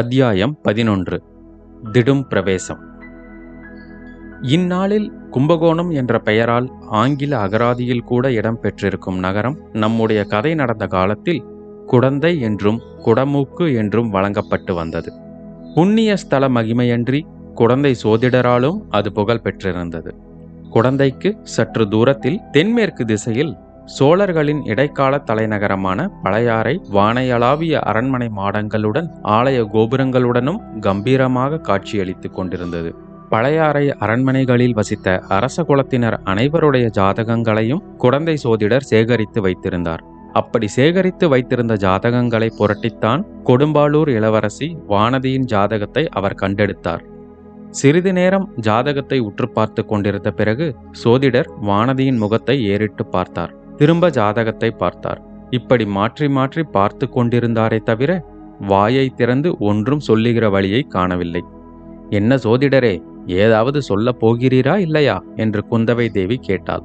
அத்தியாயம் 11. திடும் பிரவேசம். இந்நாளில் கும்பகோணம் என்ற பெயரால் ஆங்கில அகராதியில் கூட இடம்பெற்றிருக்கும் நகரம் நம்முடைய கதை நடந்த காலத்தில் குடந்தை என்றும் குடமூக்கு என்றும் வழங்கப்பட்டு வந்தது. புண்ணிய ஸ்தல மகிமையன்றி குடந்தை சோதிடராலும் அது புகழ் பெற்றிருந்தது. குடந்தைக்கு சற்று தூரத்தில் தென்மேற்கு திசையில் சோழர்களின் இடைக்கால தலைநகரமான பழையாறை வானையளாவிய அரண்மனை மாடங்களுடன் ஆலய கோபுரங்களுடனும் கம்பீரமாக காட்சியளித்து கொண்டிருந்தது. பழையாறை அரண்மனைகளில் வசித்த அரச குலத்தினர் அனைவருடைய ஜாதகங்களையும் குடந்தை சோதிடர் சேகரித்து வைத்திருந்தார். அப்படி சேகரித்து வைத்திருந்த ஜாதகங்களை புரட்டித்தான் கொடும்பாலூர் இளவரசி வானதியின் ஜாதகத்தை அவர் கண்டெடுத்தார். சிறிது நேரம் ஜாதகத்தை உற்று பார்த்து கொண்டிருந்த பிறகு சோதிடர் வானதியின் முகத்தை ஏறிட்டு பார்த்தார். திரும்ப ஜாதகத்தை பார்த்தார். இப்படி மாற்றி மாற்றி பார்த்து கொண்டிருந்தாரே தவிர வாயை திறந்து ஒன்றும் சொல்லுகிற வழியை காணவில்லை. என்ன சோதிடரே, ஏதாவது சொல்ல போகிறீரா இல்லையா என்று குந்தவை தேவி கேட்டாள்.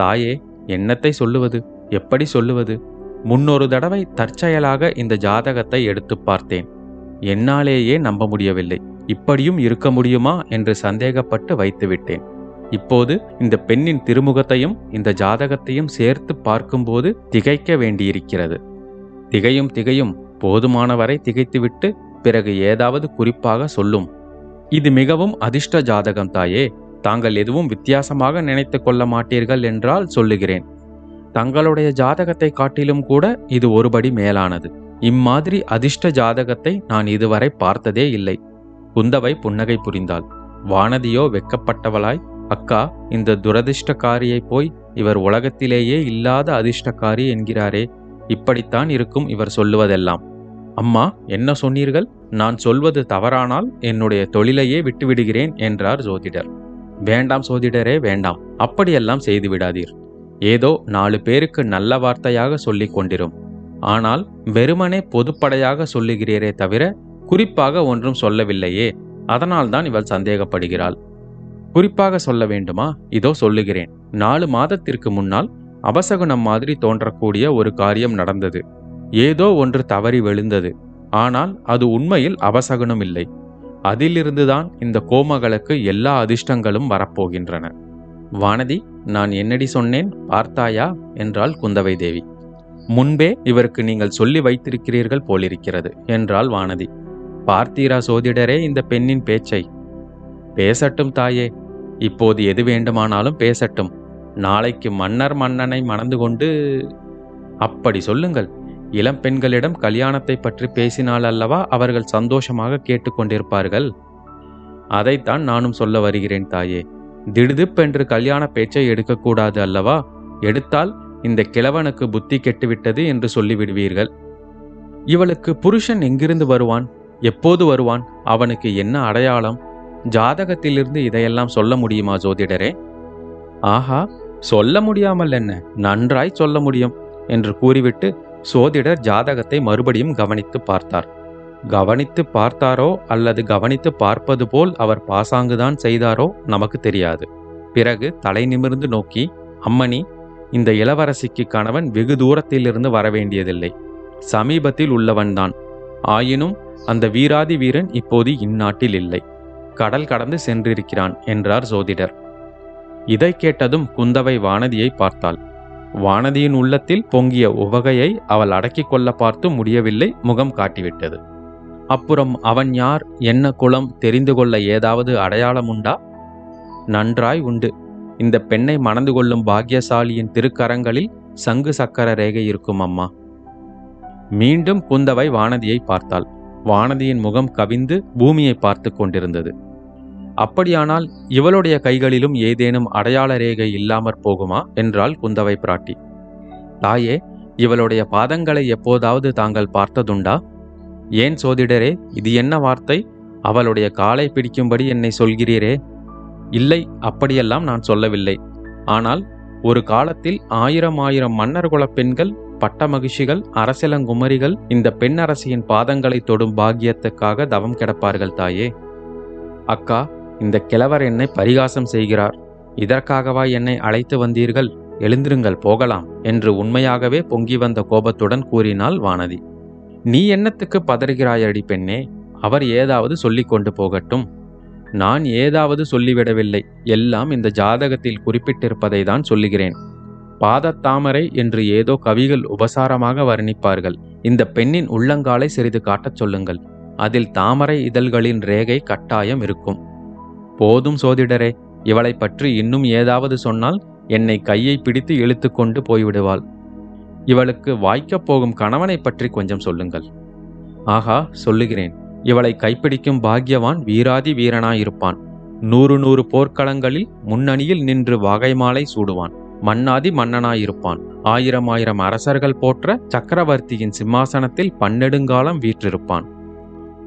தாயே, என்னத்தை சொல்லுவது, எப்படி சொல்லுவது? முன்னொரு தடவை தற்செயலாக இந்த ஜாதகத்தை எடுத்து பார்த்தேன். என்னாலேயே நம்ப முடியவில்லை. இப்படியும் இருக்க முடியுமா என்று சந்தேகப்பட்டு வைத்துவிட்டேன். இப்போது இந்த பெண்ணின் திருமுகத்தையும் இந்த ஜாதகத்தையும் சேர்த்து பார்க்கும்போது திகைக்க வேண்டியிருக்கிறது. திகையும் போதுமானவரை திகைத்துவிட்டு பிறகு ஏதாவது குறிப்பாக சொல்லும். இது மிகவும் அதிர்ஷ்ட ஜாதகம் தாயே. தாங்கள் எதுவும் வித்தியாசமாக நினைத்து கொள்ள மாட்டீர்கள் என்றால் சொல்லுகிறேன். தங்களுடைய ஜாதகத்தை காட்டிலும் கூட இது ஒருபடி மேலானது. இம்மாதிரி அதிர்ஷ்ட ஜாதகத்தை நான் இதுவரை பார்த்ததே இல்லை. குந்தவை புன்னகை புரிந்தாள். வானதியோ வெக்கப்பட்டவளாய், அக்கா, இந்த துரதிர்ஷ்டக்காரியை போய் இவர் உலகத்திலேயே இல்லாத அதிர்ஷ்டக்காரி என்கிறாரே, இப்படித்தான் இருக்கும் இவர் சொல்லுவதெல்லாம். அம்மா, என்ன சொன்னீர்கள்? நான் சொல்வது தவறானால் என்னுடைய தொழிலையே விட்டுவிடுகிறேன் என்றார் சோதிடர். வேண்டாம் சோதிடரே, வேண்டாம், அப்படியெல்லாம் செய்து விடாதீர். ஏதோ 4 பேருக்கு நல்ல வார்த்தையாக சொல்லி கொண்டிரும். ஆனால் வெறுமனே பொதுப்படையாக சொல்லுகிறீரே தவிர குறிப்பாக ஒன்றும் சொல்லவில்லையே, அதனால்தான் இவள் சந்தேகப்படுகிறாள். குறிப்பாக சொல்ல வேண்டுமா? இதோ சொல்லுகிறேன். 4 மாதத்திற்கு முன்னால் அபசகுனம் மாதிரி தோன்றக்கூடிய ஒரு காரியம் நடந்தது. ஏதோ ஒன்று தவறி விழுந்தது. ஆனால் அது உண்மையில் அபசகுனம் இல்லை. அதிலிருந்துதான் இந்த கோமகளுக்கு எல்லா அதிர்ஷ்டங்களும் வரப்போகின்றன. வானதி, நான் என்னடி சொன்னேன், பார்த்தாயா என்றாள் குந்தவை தேவி. முன்பே இவருக்கு நீங்கள் சொல்லி வைத்திருக்கிறீர்கள் போலிருக்கிறது என்றாள் வானதி. பார்த்தீரா சோதிடரே இந்த பெண்ணின் பேச்சை? பேசட்டும் தாயே, இப்போது எது வேண்டுமானாலும் பேசட்டும். நாளைக்கு மன்னர் மன்னனை மணந்து கொண்டு... அப்படி சொல்லுங்கள். இளம் பெண்களிடம் கல்யாணத்தை பற்றி பேசினால் அல்லவா அவர்கள் சந்தோஷமாக கேட்டுக்கொண்டிருப்பார்கள். அதைத்தான் நானும் சொல்ல வருகிறேன் தாயே. திடுதிப்பென்று கல்யாண பேச்சை எடுக்கக்கூடாது அல்லவா? எடுத்தால் இந்த கிழவனுக்கு புத்தி கெட்டுவிட்டது என்று சொல்லிவிடுவீர்கள். இவளுக்கு புருஷன் எங்கிருந்து வருவான், எப்போது வருவான், அவனுக்கு என்ன அடையாளம்? ஜாதகத்திலிருந்து இதையெல்லாம் சொல்ல முடியுமா ஜோதிடரே? ஆஹா, சொல்ல முடியாமல் என்ன, நன்றாய் சொல்ல முடியும் என்று கூறிவிட்டு சோதிடர் ஜாதகத்தை மறுபடியும் கவனித்து பார்த்தார். கவனித்து பார்த்தாரோ அல்லது கவனித்து பார்ப்பது போல் அவர் பாசாங்குதான் செய்தாரோ நமக்கு தெரியாது. பிறகு தலை நிமிர்ந்து நோக்கி, அம்மணி, இந்த இளவரசிக்கு கணவன் வெகு தூரத்திலிருந்து வரவேண்டியதில்லை, சமீபத்தில் உள்ளவன்தான். ஆயினும் அந்த வீராதி வீரன் இப்போது இந்நாட்டில் இல்லை, கடல் கடந்து சென்றிருக்கிறான் என்றார் சோதிடர். இதை கேட்டதும் குந்தவை வானதியை பார்த்தாள். வானதியின் உள்ளத்தில் பொங்கிய உவகையை அவள் அடக்கிக் கொள்ள பார்த்து முடியவில்லை, முகம் காட்டிவிட்டது. அப்புறம் அவன் யார், என்ன குலம், தெரிந்து கொள்ள ஏதாவது அடையாளம் உண்டா? நன்றாய் உண்டு. இந்த பெண்ணை மணந்து கொள்ளும் பாக்கியசாலியின் திருக்கரங்களில் சங்கு சக்கர ரேகை இருக்கும் அம்மா. மீண்டும் குந்தவை வானதியை பார்த்தாள். வானதியின் முகம் கவிந்து பூமியை பார்த்து கொண்டிருந்தது. அப்படியானால் இவளுடைய கைகளிலும் ஏதேனும் அடையாள ரேகை இல்லாமற் போகுமா என்றாள் குந்தவை பிராட்டி. தாயே, இவளுடைய பாதங்களை எப்போதாவது தாங்கள் பார்த்ததுண்டா? ஏன் சோதிடரே, இது என்ன வார்த்தை, அவளுடைய காலை பிடிக்கும்படி என்னை சொல்கிறீரே? இல்லை, அப்படியெல்லாம் நான் சொல்லவில்லை. ஆனால் ஒரு காலத்தில் 1000 மன்னர்குல பெண்கள், பட்ட மகிழ்ச்சிகள், அரசிலங்குமரிகள் இந்த பெண்ணரசியின் பாதங்களை தொடும் பாக்கியத்துக்காக தவம் கிடப்பார்கள் தாயே. அக்கா, இந்த கிழவர் என்னை பரிகாசம் செய்கிறார், இதற்காகவா என்னை அழைத்து வந்தீர்கள்? எழுந்திருங்கள், போகலாம் என்று உண்மையாகவே பொங்கி வந்த கோபத்துடன் கூறினாள் வானதி. நீ என்னத்துக்கு பதறுகிறாயடி பெண்ணே? அவர் ஏதாவது சொல்லி கொண்டு போகட்டும். நான் ஏதாவது சொல்லிவிடவில்லை, எல்லாம் இந்த ஜாதகத்தில் குறிப்பிட்டிருப்பதை தான் சொல்லுகிறேன். பாதத்தாமரை என்று ஏதோ கவிகள் உபசாரமாக வர்ணிப்பார்கள். இந்த பெண்ணின் உள்ளங்காலை சிறிது காட்டச் சொல்லுங்கள், அதில் தாமரை இதழ்களின் ரேகை கட்டாயம் இருக்கும். போதும் சோதிடரே, இவளை பற்றி இன்னும் ஏதாவது சொன்னால் என்னை கையை பிடித்து இழுத்து கொண்டு போய்விடுவாள். இவளுக்கு வாய்க்கப் போகும் கணவனை பற்றி கொஞ்சம் சொல்லுங்கள். ஆகா, சொல்லுகிறேன். இவளை கைப்பிடிக்கும் பாக்யவான் வீராதி வீரனாயிருப்பான். 100 போர்க்களங்களில் முன்னணியில் நின்று வகைமாலை சூடுவான். மன்னாதி மன்னனாயிருப்பான். 1000 அரசர்கள் போற்ற சக்கரவர்த்தியின் சிம்மாசனத்தில் பன்னெடுங்காலம் வீற்றிருப்பான்.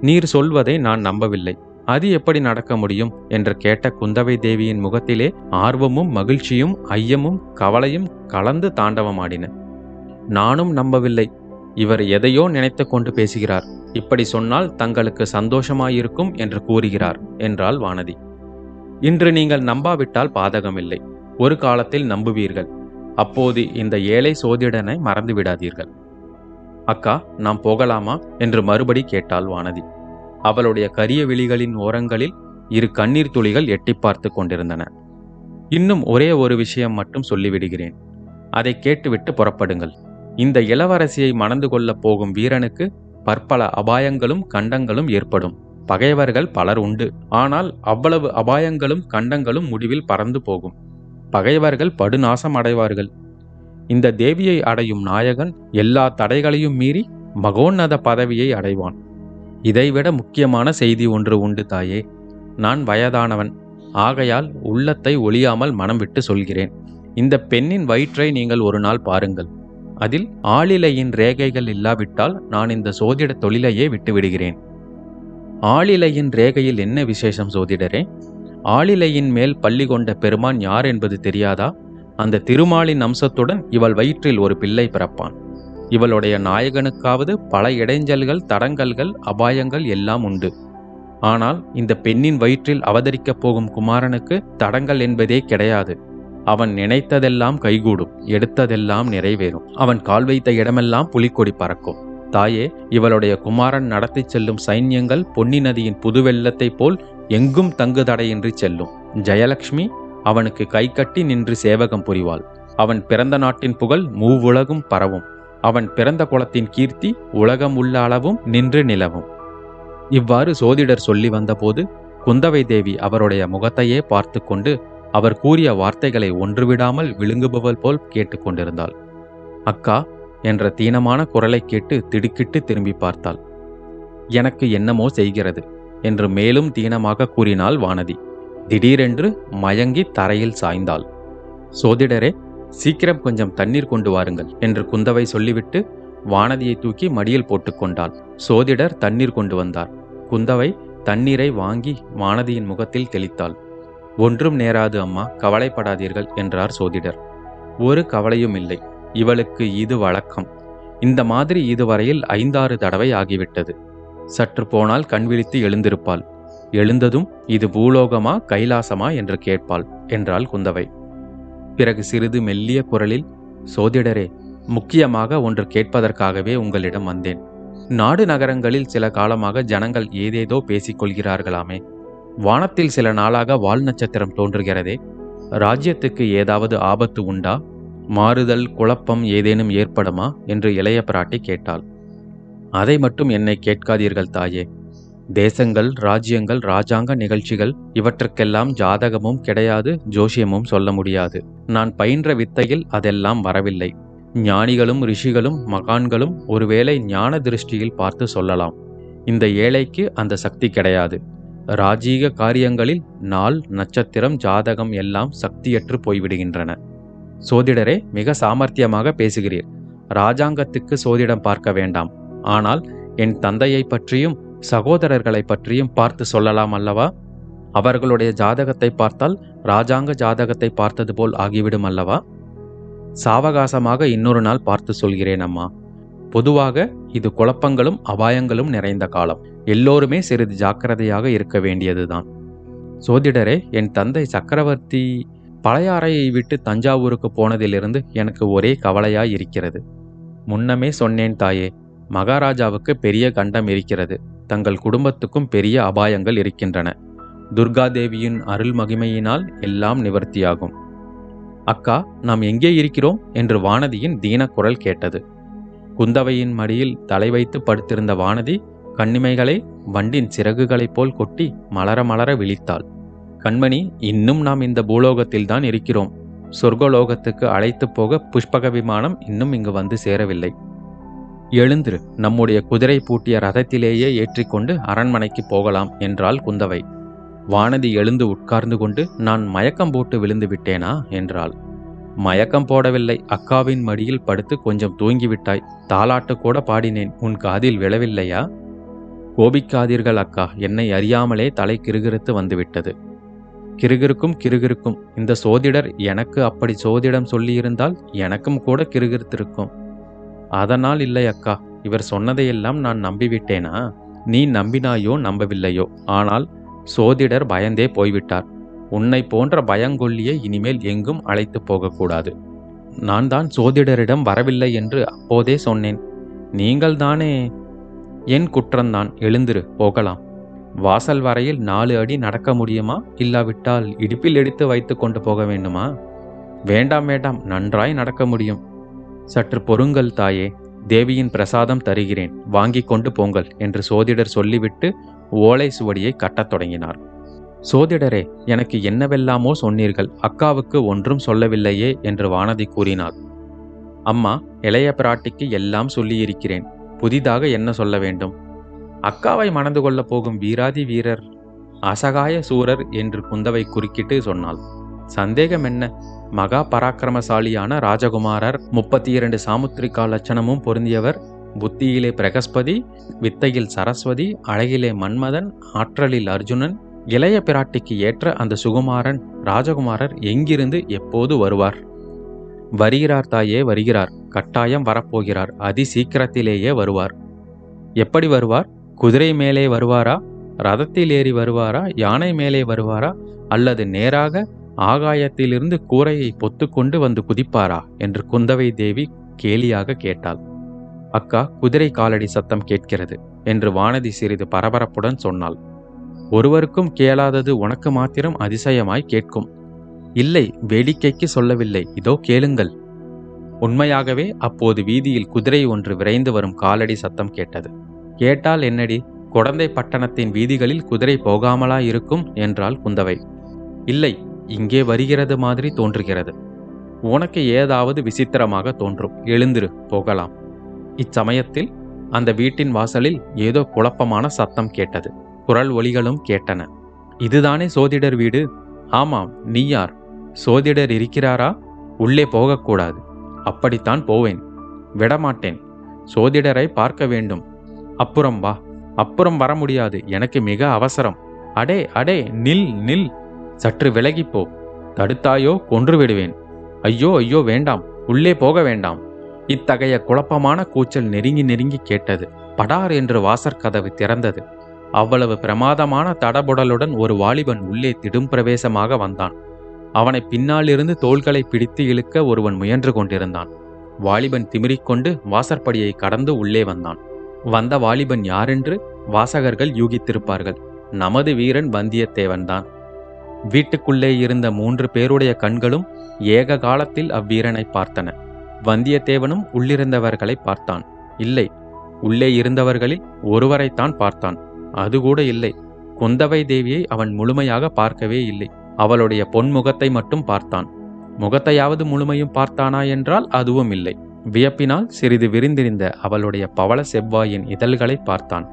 நீர் சொல்வதை நான் நம்பவில்லை, அது எப்படி நடக்க முடியும் என்று கேட்ட குந்தவை தேவியின் முகத்திலே ஆர்வமும் மகிழ்ச்சியும் ஐயமும் கவலையும் கலந்து தாண்டவமாடின. நானும் நம்பவில்லை, இவர் எதையோ நினைத்து கொண்டு பேசுகிறார். இப்படி சொன்னால் தங்களுக்கு சந்தோஷமாயிருக்கும் என்று கூறுகிறார் என்றாள் வானதி. இன்று நீங்கள் நம்பாவிட்டால் பாதகமில்லை, ஒரு காலத்தில் நம்புவீர்கள். அப்போது இந்த ஏழை சோதிடனை மறந்துவிடாதீர்கள். அக்கா, நாம் போகலாமா என்று மறுபடி கேட்டாள் வானதி. அவளுடைய கரிய விழிகளின் ஓரங்களில் இரு கண்ணீர் துளிகள் எட்டி பார்த்து கொண்டிருந்தன. இன்னும் ஒரே ஒரு விஷயம் மட்டும் சொல்லிவிடுகிறேன், அதை கேட்டுவிட்டு புறப்படுங்கள். இந்த இளவரசியை மணந்து கொள்ளப் போகும் வீரனுக்கு பற்பல அபாயங்களும் கண்டங்களும் ஏற்படும். பகைவர்கள் பலர் உண்டு, ஆனால் அவ்வளவு அபாயங்களும் கண்டங்களும் முடிவில் பறந்து போகும். பகைவர்கள் படுநாசம் அடைவார்கள். இந்த தேவியை அடையும் நாயகன் எல்லா தடைகளையும் மீறி மகோன்னத பதவியை அடைவான். இதைவிட முக்கியமான செய்தி ஒன்று உண்டு தாயே. நான் வயதானவன் ஆகையால் உள்ளத்தை ஒளியாமல் மனம் விட்டு சொல்கிறேன். இந்த பெண்ணின் வயிற்றை நீங்கள் ஒரு நாள் பாருங்கள். அதில் ஆளிலையின் ரேகைகள் இல்லாவிட்டால் நான் இந்த சோதிட தொழிலையே விட்டுவிடுகிறேன். ஆளிலையின் ரேகையில் என்ன விசேஷம் சோதிடரே? ஆளிலையின் மேல் பள்ளி கொண்ட பெருமான் யார் என்பது தெரியாதா? அந்த திருமாலின் அம்சத்துடன் இவள் வயிற்றில் ஒரு பிள்ளை பிறப்பான். இவளுடைய நாயகனுக்காவது பல இடைஞ்சல்கள், தடங்கல்கள், அபாயங்கள் எல்லாம் உண்டு. ஆனால் இந்த பெண்ணின் வயிற்றில் அவதரிக்கப் போகும் குமாரனுக்கு தடங்கள் என்பதே கிடையாது. அவன் நினைத்ததெல்லாம் கைகூடும், எடுத்ததெல்லாம் நிறைவேறும். அவன் கால் வைத்த இடமெல்லாம் புலிக்கொடி பறக்கும். தாயே, இவளுடைய குமாரன் நடத்தி செல்லும் சைன்யங்கள் பொன்னி நதியின் புதுவெள்ளத்தை போல் எங்கும் தங்கு தடையின்றி செல்லும். ஜெயலட்சுமி அவனுக்கு கை கட்டி நின்று சேவகம் புரிவாள். அவன் பிறந்த நாட்டின் புகழ் மூவுலகும் பரவும். அவன் பிறந்த குலத்தின் கீர்த்தி உலகம் உள்ள அளவும் நின்று நிலவும். இவ்வாறு சோதிடர் சொல்லி வந்தபோது குந்தவை தேவி அவருடைய முகத்தையே பார்த்து கொண்டு அவர் கூறிய வார்த்தைகளை ஒன்றுவிடாமல் விழுங்குபவள் போல் கேட்டுக்கொண்டிருந்தாள். அக்கா என்ற தீனமான குரலை கேட்டு திடுக்கிட்டு திரும்பி பார்த்தாள். எனக்கு என்னமோ செய்கிறது என்று மேலும் தீனமாக கூறினாள் வானதி. திடீரென்று மயங்கி தரையில் சாய்ந்தாள். சோதிடரே, சீக்கிரம் கொஞ்சம் தண்ணீர் கொண்டு வாருங்கள் என்று குந்தவை சொல்லிவிட்டு வானதியை தூக்கி மடியில் போட்டுக்கொண்டாள். சோதிடர் தண்ணீர் கொண்டு வந்தார். குந்தவை தண்ணீரை வாங்கி வானதியின் முகத்தில் தெளித்தாள். ஒன்றும் நேராது அம்மா, கவலைப்படாதீர்கள் என்றார் சோதிடர். ஒரு கவலையும் இல்லை, இவளுக்கு இது வழக்கம். இந்த மாதிரி இதுவரையில் 5-6 தடவை ஆகிவிட்டது. சற்று போனால் கண்விழித்து எழுந்திருப்பாள். எழுந்ததும் இது பூலோகமா கைலாசமா என்று கேட்பாள் என்றாள் குந்தவை. பிறகு சிறிது மெல்லிய குரலில், சோதிடரே, முக்கியமாக ஒன்று கேட்பதற்காகவே உங்களிடம் வந்தேன். நாடு நகரங்களில் சில காலமாக ஜனங்கள் ஏதேதோ பேசிக்கொள்கிறார்களாமே. வானத்தில் சில நாளாக வால் நட்சத்திரம் தோன்றுகிறதே. ராஜ்யத்துக்கு ஏதாவது ஆபத்து உண்டா? மாறுதல், குழப்பம் ஏதேனும் ஏற்படுமா என்று இளைய பிராட்டி கேட்டாள். அதை மட்டும் என்னை கேட்காதீர்கள் தாயே. தேசங்கள், ராஜ்யங்கள், ராஜாங்க நிகழ்ச்சிகள் இவற்றுக்கெல்லாம் ஜாதகமும் கிடையாது, ஜோஷியமும் சொல்ல முடியாது. நான் பயின்ற வித்தையில் அதெல்லாம் வரவில்லை. ஞானிகளும் ரிஷிகளும் மகான்களும் ஒருவேளை ஞான திருஷ்டியில் பார்த்து சொல்லலாம். இந்த ஏழைக்கு அந்த சக்தி கிடையாது. ராஜீக காரியங்களில் நாள், நட்சத்திரம், ஜாதகம் எல்லாம் சக்தியற்று போய்விடுகின்றன. சோதிடரே, மிக சாமர்த்தியமாக பேசுகிறீர். ராஜாங்கத்துக்கு சோதிடம் பார்க்க வேண்டாம், ஆனால் என் தந்தையை பற்றியும் சகோதரர்களை பற்றியும் பார்த்து சொல்லலாம் அல்லவா? அவர்களுடைய ஜாதகத்தை பார்த்தால் ராஜாங்க ஜாதகத்தை பார்த்தது போல் ஆகிவிடும் அல்லவா? சாவகாசமாக இன்னொரு நாள் பார்த்து சொல்கிறேன் அம்மா. பொதுவாக இது குழப்பங்களும் அபாயங்களும் நிறைந்த காலம். எல்லோருமே சிறிது ஜாக்கிரதையாக இருக்க வேண்டியதுதான். சோதிடரே, என் தந்தை சக்கரவர்த்தி பழையாறையை விட்டு தஞ்சாவூருக்கு போனதிலிருந்து எனக்கு ஒரே கவலையாய் இருக்கிறது. முன்னமே சொன்னேன் தாயே, மகாராஜாவுக்கு பெரிய கண்டம் இருக்கிறது. தங்கள் குடும்பத்துக்கும் பெரிய அபாயங்கள் இருக்கின்றன. துர்காதேவியின் அருள் மகிமையினால் எல்லாம் நிவர்த்தியாகும். அக்கா, நாம் எங்கே இருக்கிறோம் என்று வானதியின் தீனக்குரல் கேட்டது. குந்தவையின் மடியில் தலை வைத்து படுத்திருந்த வானதி கண்ணிமைகளை வண்டின் சிறகுகளைப் போல் கொட்டி மலர மலர விழித்தாள். கண்மணி, இன்னும் நாம் இந்த பூலோகத்தில்தான் இருக்கிறோம். சொர்க்கலோகத்துக்கு அழைத்து போக புஷ்பக விமானம் இன்னும் இங்கு வந்து சேரவில்லை. எழுந்திரு, நம்முடைய குதிரை பூட்டிய ரதத்திலேயே ஏற்றிக்கொண்டு அரண்மனைக்கு போகலாம் என்றாள் குந்தவை. வானதி எழுந்து உட்கார்ந்து கொண்டு, நான் மயக்கம் போட்டு விழுந்து விட்டேனா என்றாள். மயக்கம் போடவில்லை, அக்காவின் மடியில் படுத்து கொஞ்சம் தூங்கிவிட்டாய். தாலாட்டு கூட பாடினேன், உன் காதில் விழவில்லையா? கோபிக்காதீர்கள் அக்கா, என்னை அறியாமலே தலை கிறுகிறுத்து வந்துவிட்டது. கிறுகிறுக்கும் கிறுகிறுக்கும். இந்த சோதிடர் எனக்கு அப்படி சோதிடம் சொல்லியிருந்தால் எனக்கும் கூட கிறுகிறுத்திருக்கும். அதனால் இல்லை அக்கா, இவர் சொன்னதையெல்லாம் நான் நம்பிவிட்டேனா? நீ நம்பினாயோ நம்பவில்லையோ, ஆனால் சோதிடர் பயந்தே போய்விட்டார். உன்னை போன்ற பயங்கொல்லியை இனிமேல் எங்கும் அழைத்து போகக்கூடாது. நான் தான் சோதிடரிடம் வரவில்லை என்று அப்போதே சொன்னேன். நீங்கள் தானே. என் குற்றந்தான். எழுந்திரு, போகலாம். வாசல் வரையில் 4 அடி நடக்க முடியுமா? இல்லாவிட்டால் இடுப்பில் எடுத்து வைத்து கொண்டு போக வேண்டுமா? வேண்டாம் வேண்டாம், நன்றாய் நடக்க முடியும். சற்று பொறுங்கள் தாயே, தேவியின் பிரசாதம் தருகிறேன், வாங்கி கொண்டு போங்கள் என்று சோதிடர் சொல்லிவிட்டு ஓலை சுவடியை கட்டத் தொடங்கினார். சோதிடரே, எனக்கு என்னவெல்லாமோ சொன்னீர்கள், அக்காவுக்கு ஒன்றும் சொல்லவில்லையே என்று வானதி கூறினாள். அம்மா, இளைய பிராட்டிக்கு எல்லாம் சொல்லியிருக்கிறேன், புதிதாக என்ன சொல்ல வேண்டும்? அக்காவை மணந்து கொள்ளப் போகும் வீராதி வீரர் அசகாய சூரர் என்று குந்தவை குறுக்கிட்டு சொன்னாள். சந்தேகம் என்ன? மகா பராக்கிரமசாலியான ராஜகுமாரர், 32 சாமுத்திரிகா லட்சணமும் பொருந்தியவர், புத்தியிலே பிரகஸ்பதி, வித்தையில் சரஸ்வதி, அழகிலே மன்மதன், ஆற்றலில் அர்ஜுனன். இளைய பிராட்டிக்கு ஏற்ற அந்த சுகுமாரன் ராஜகுமாரர் எங்கிருந்து எப்போது வருவார்? வருகிறார் தாயே, வருகிறார். கட்டாயம் வரப்போகிறார். அதி சீக்கிரத்திலேயே வருவார். எப்படி வருவார்? குதிரை மேலே வருவாரா? ரதத்தில் ஏறி வருவாரா? யானை மேலே வருவாரா? அல்லது நேராக ஆகாயத்திலிருந்து கூரையை பொத்து கொண்டு வந்து குதிப்பாரா என்று குந்தவை தேவி கேலியாக கேட்டாள். அக்கா, குதிரை காலடி சத்தம் கேட்கிறது என்று வானதி சிறிது பரபரப்புடன் சொன்னாள். ஒருவருக்கும் கேளாதது உனக்கு மாத்திரம் அதிசயமாய் கேட்கும். இல்லை, வேடிக்கைக்கு சொல்லவில்லை, இதோ கேளுங்கள். உண்மையாகவே அப்போது வீதியில் குதிரை ஒன்று விரைந்து வரும் காலடி சத்தம் கேட்டது. கேட்டால் என்னடி, குடந்தை பட்டணத்தின் வீதிகளில் குதிரை போகாமலா இருக்கும் என்றாள் குந்தவை. இல்லை, இங்கே வருகிறது மாதிரி தோன்றுகிறது. உனக்கு ஏதாவது விசித்திரமாக தோன்றும், எழுந்திரு, போகலாம். இச்சமயத்தில் அந்த வீட்டின் வாசலில் ஏதோ குழப்பமான சத்தம் கேட்டது. குரல் ஒலிகளும் கேட்டன. இதுதானே சோதிடர் வீடு? ஆமாம், நீ யார்? சோதிடர் இருக்கிறாரா? உள்ளே போகக்கூடாது. அப்படித்தான் போவேன், விடமாட்டேன். சோதிடரை பார்க்க வேண்டும். அப்புறம் வா. அப்புறம் வர முடியாது, எனக்கு மிக அவசரம். அடே அடே, நில் நில், சற்று விலகிப்போ. தடுத்தாயோ கொன்று விடுவேன். ஐயோ ஐயோ, வேண்டாம், உள்ளே போக வேண்டாம். இத்தகைய குழப்பமான கூச்சல் நெருங்கி நெருங்கி கேட்டது. படார் என்று வாசற்கதவு திறந்தது. அவ்வளவு பிரமாதமான தடபுடலுடன் ஒரு வாலிபன் உள்ளே திடும் பிரவேசமாக வந்தான். அவனை பின்னாலிருந்து தோள்களை பிடித்து இழுக்க ஒருவன் முயன்று கொண்டிருந்தான். வாலிபன் திமிரிக்கொண்டு வாசற்படியை கடந்து உள்ளே வந்தான். வந்த வாலிபன் யாரென்று வாசகர்கள் யூகித்திருப்பார்கள். நமது வீரன் வந்தியத்தேவன்தான். வீட்டுக்குள்ளே இருந்த 3 பேருடைய கண்களும் ஏக காலத்தில் அவ்வீரனை பார்த்தன. வந்தியத்தேவனும் உள்ளிருந்தவர்களை பார்த்தான். இல்லை, உள்ளே இருந்தவர்களில் ஒருவரைத்தான் பார்த்தான். அதுகூட இல்லை, குந்தவை தேவியை அவன் முழுமையாக பார்க்கவே இல்லை. அவளுடைய பொன்முகத்தை மட்டும் பார்த்தான். முகத்தையாவது முழுமையும் பார்த்தானா என்றால் அதுவும் இல்லை. வியப்பினால் சிறிது விரிந்திருந்த அவளுடைய பவள செவ்வாயின் இதழ்களை பார்த்தான்.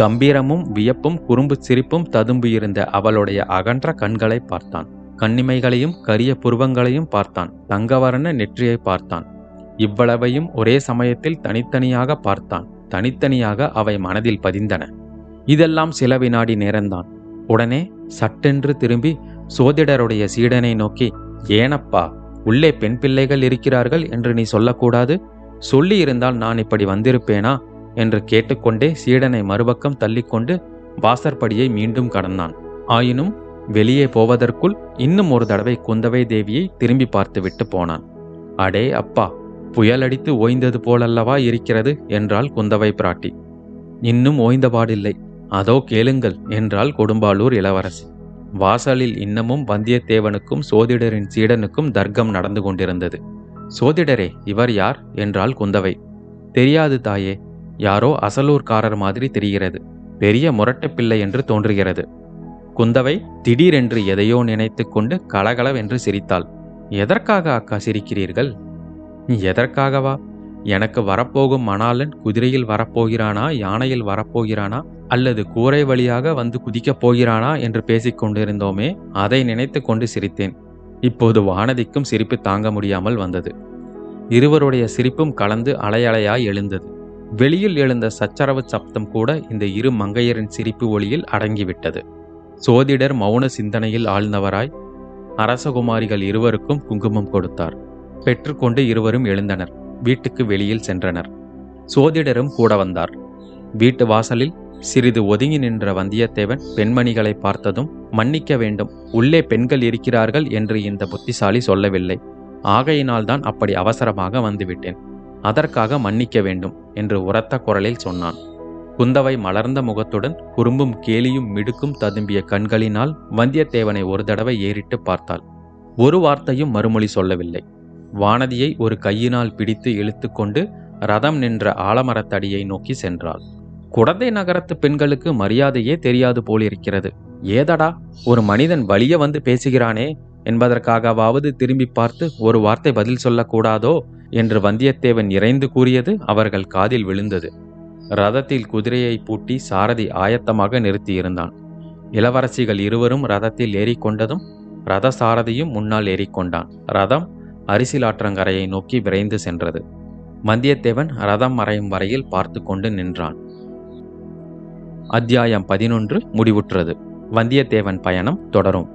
கம்பீரமும் வியப்பும் குறும்பு சிரிப்பும் ததும்பு இருந்த அவளுடைய அகன்ற கண்களை பார்த்தான். கண்ணிமைகளையும் கரிய புருவங்களையும் பார்த்தான். தங்கவரண நெற்றியை பார்த்தான். இவ்வளவையும் ஒரே சமயத்தில் தனித்தனியாக பார்த்தான். தனித்தனியாக அவை மனதில் பதிந்தன. இதெல்லாம் சில வினாடி நேரம்தான். உடனே சட்டென்று திரும்பி சோதிடருடைய சீடனை நோக்கி, ஏனப்பா, உள்ளே பெண் பிள்ளைகள் இருக்கிறார்கள் என்று நீ சொல்லக்கூடாது. சொல்லியிருந்தால் நான் இப்படி வந்திருப்பேனா என்று கேட்டுக்கொண்டே சீடனை மறுபக்கம் தள்ளிக்கொண்டு வாசற்படியை மீண்டும் கடந்தான். ஆயினும் வெளியே போவதற்குள் இன்னும் ஒரு தடவை குந்தவை தேவியை திரும்பி பார்த்துவிட்டு போனான். அடே அப்பா, புயலடித்து ஓய்ந்தது போலல்லவா இருக்கிறது என்றாள் குந்தவை பிராட்டி. இன்னும் ஓய்ந்தபாடில்லை, அதோ கேளுங்கள் என்றாள் கொடும்பாலூர் இளவரசி. வாசலில் இன்னமும் வந்தியத்தேவனுக்கும் சோதிடரின் சீடனுக்கும் தர்க்கம் நடந்து கொண்டிருந்தது. சோதிடரே, இவர் யார் என்றாள் குந்தவை. தெரியாது தாயே, யாரோ அசலூர்காரர் மாதிரி தெரிகிறது, பெரிய முரட்டுப்பிள்ளை என்று தோன்றுகிறது. குந்தவை திடீரென்று எதையோ நினைத்து கொண்டு கலகலவென்று சிரித்தாள். எதற்காக அக்கா சிரிக்கிறீர்கள்? எதற்காகவா? எனக்கு வரப்போகும் மணாளன் குதிரையில் வரப்போகிறானா, யானையில் வரப்போகிறானா, அல்லது கூரை வழியாக வந்து குதிக்கப் போகிறானா என்று பேசிக்கொண்டிருந்தோமே, அதை நினைத்து கொண்டு சிரித்தேன். இப்போது வானதிக்கும் சிரிப்பு தாங்க முடியாமல் வந்தது. இருவருடைய சிரிப்பும் கலந்து அலையலையாய் எழுந்தது. வெளியில் எழுந்த சச்சரவு சப்தம் கூட இந்த இரு மங்கையரின் சிரிப்பு ஒளியில் அடங்கிவிட்டது. சோதிடர் மௌன சிந்தனையில் ஆழ்ந்தவராய் அரசகுமாரிகள் இருவருக்கும் குங்குமம் கொடுத்தார். பெற்றுக்கொண்டு இருவரும் எழுந்தனர். வீட்டுக்கு வெளியில் சென்றனர். சோதிடரும் கூட வந்தார். வீட்டு வாசலில் சிறிது ஒதுங்கி நின்ற வந்தியத்தேவன் பெண்மணிகளை பார்த்ததும், மன்னிக்க வேண்டும், உள்ளே பெண்கள் இருக்கிறார்கள் என்று இந்த புத்திசாலி சொல்லவில்லை, ஆகையினால்தான் அப்படி அவசரமாக வந்துவிட்டேன், அதற்காக மன்னிக்க வேண்டும் என்று உரத்த குரலில் சொன்னான். குந்தவை மலர்ந்த முகத்துடன் குறும்பும் கேலியும் மிடுக்கும் ததும்பிய கண்களினால் வந்தியத்தேவனை ஒரு தடவை ஏறிட்டு பார்த்தாள். ஒரு வார்த்தையும் மறுமொழி சொல்லவில்லை. வானதியை ஒரு கையினால் பிடித்து இழுத்து கொண்டு ரதம் நின்ற ஆலமரத்தடியை நோக்கி சென்றாள். குடந்தை நகரத்து பெண்களுக்கு மரியாதையே தெரியாது போலிருக்கிறது. ஏதடா, ஒரு மனிதன் வலிய வந்து பேசுகிறானே என்பதற்காகவாவது திரும்பி பார்த்து ஒரு வார்த்தை பதில் சொல்லக்கூடாதோ என்று வந்தியத்தேவன் இறைந்து கூறியது அவர்கள் காதில் விழுந்தது. ரதத்தில் குதிரையை பூட்டி சாரதி ஆயத்தமாக நிறுத்தியிருந்தான். இளவரசிகள் இருவரும் ரதத்தில் ஏறிக்கொண்டதும் ரத சாரதியும் முன்னால் ஏறிக்கொண்டான். ரதம் அரிசிலாற்றங்கரையை நோக்கி விரைந்து சென்றது. வந்தியத்தேவன் ரதம் மறையும் வரையில் பார்த்து கொண்டு நின்றான். அத்தியாயம் 11 முடிவுற்றது. வந்தியத்தேவன் பயணம் தொடரும்.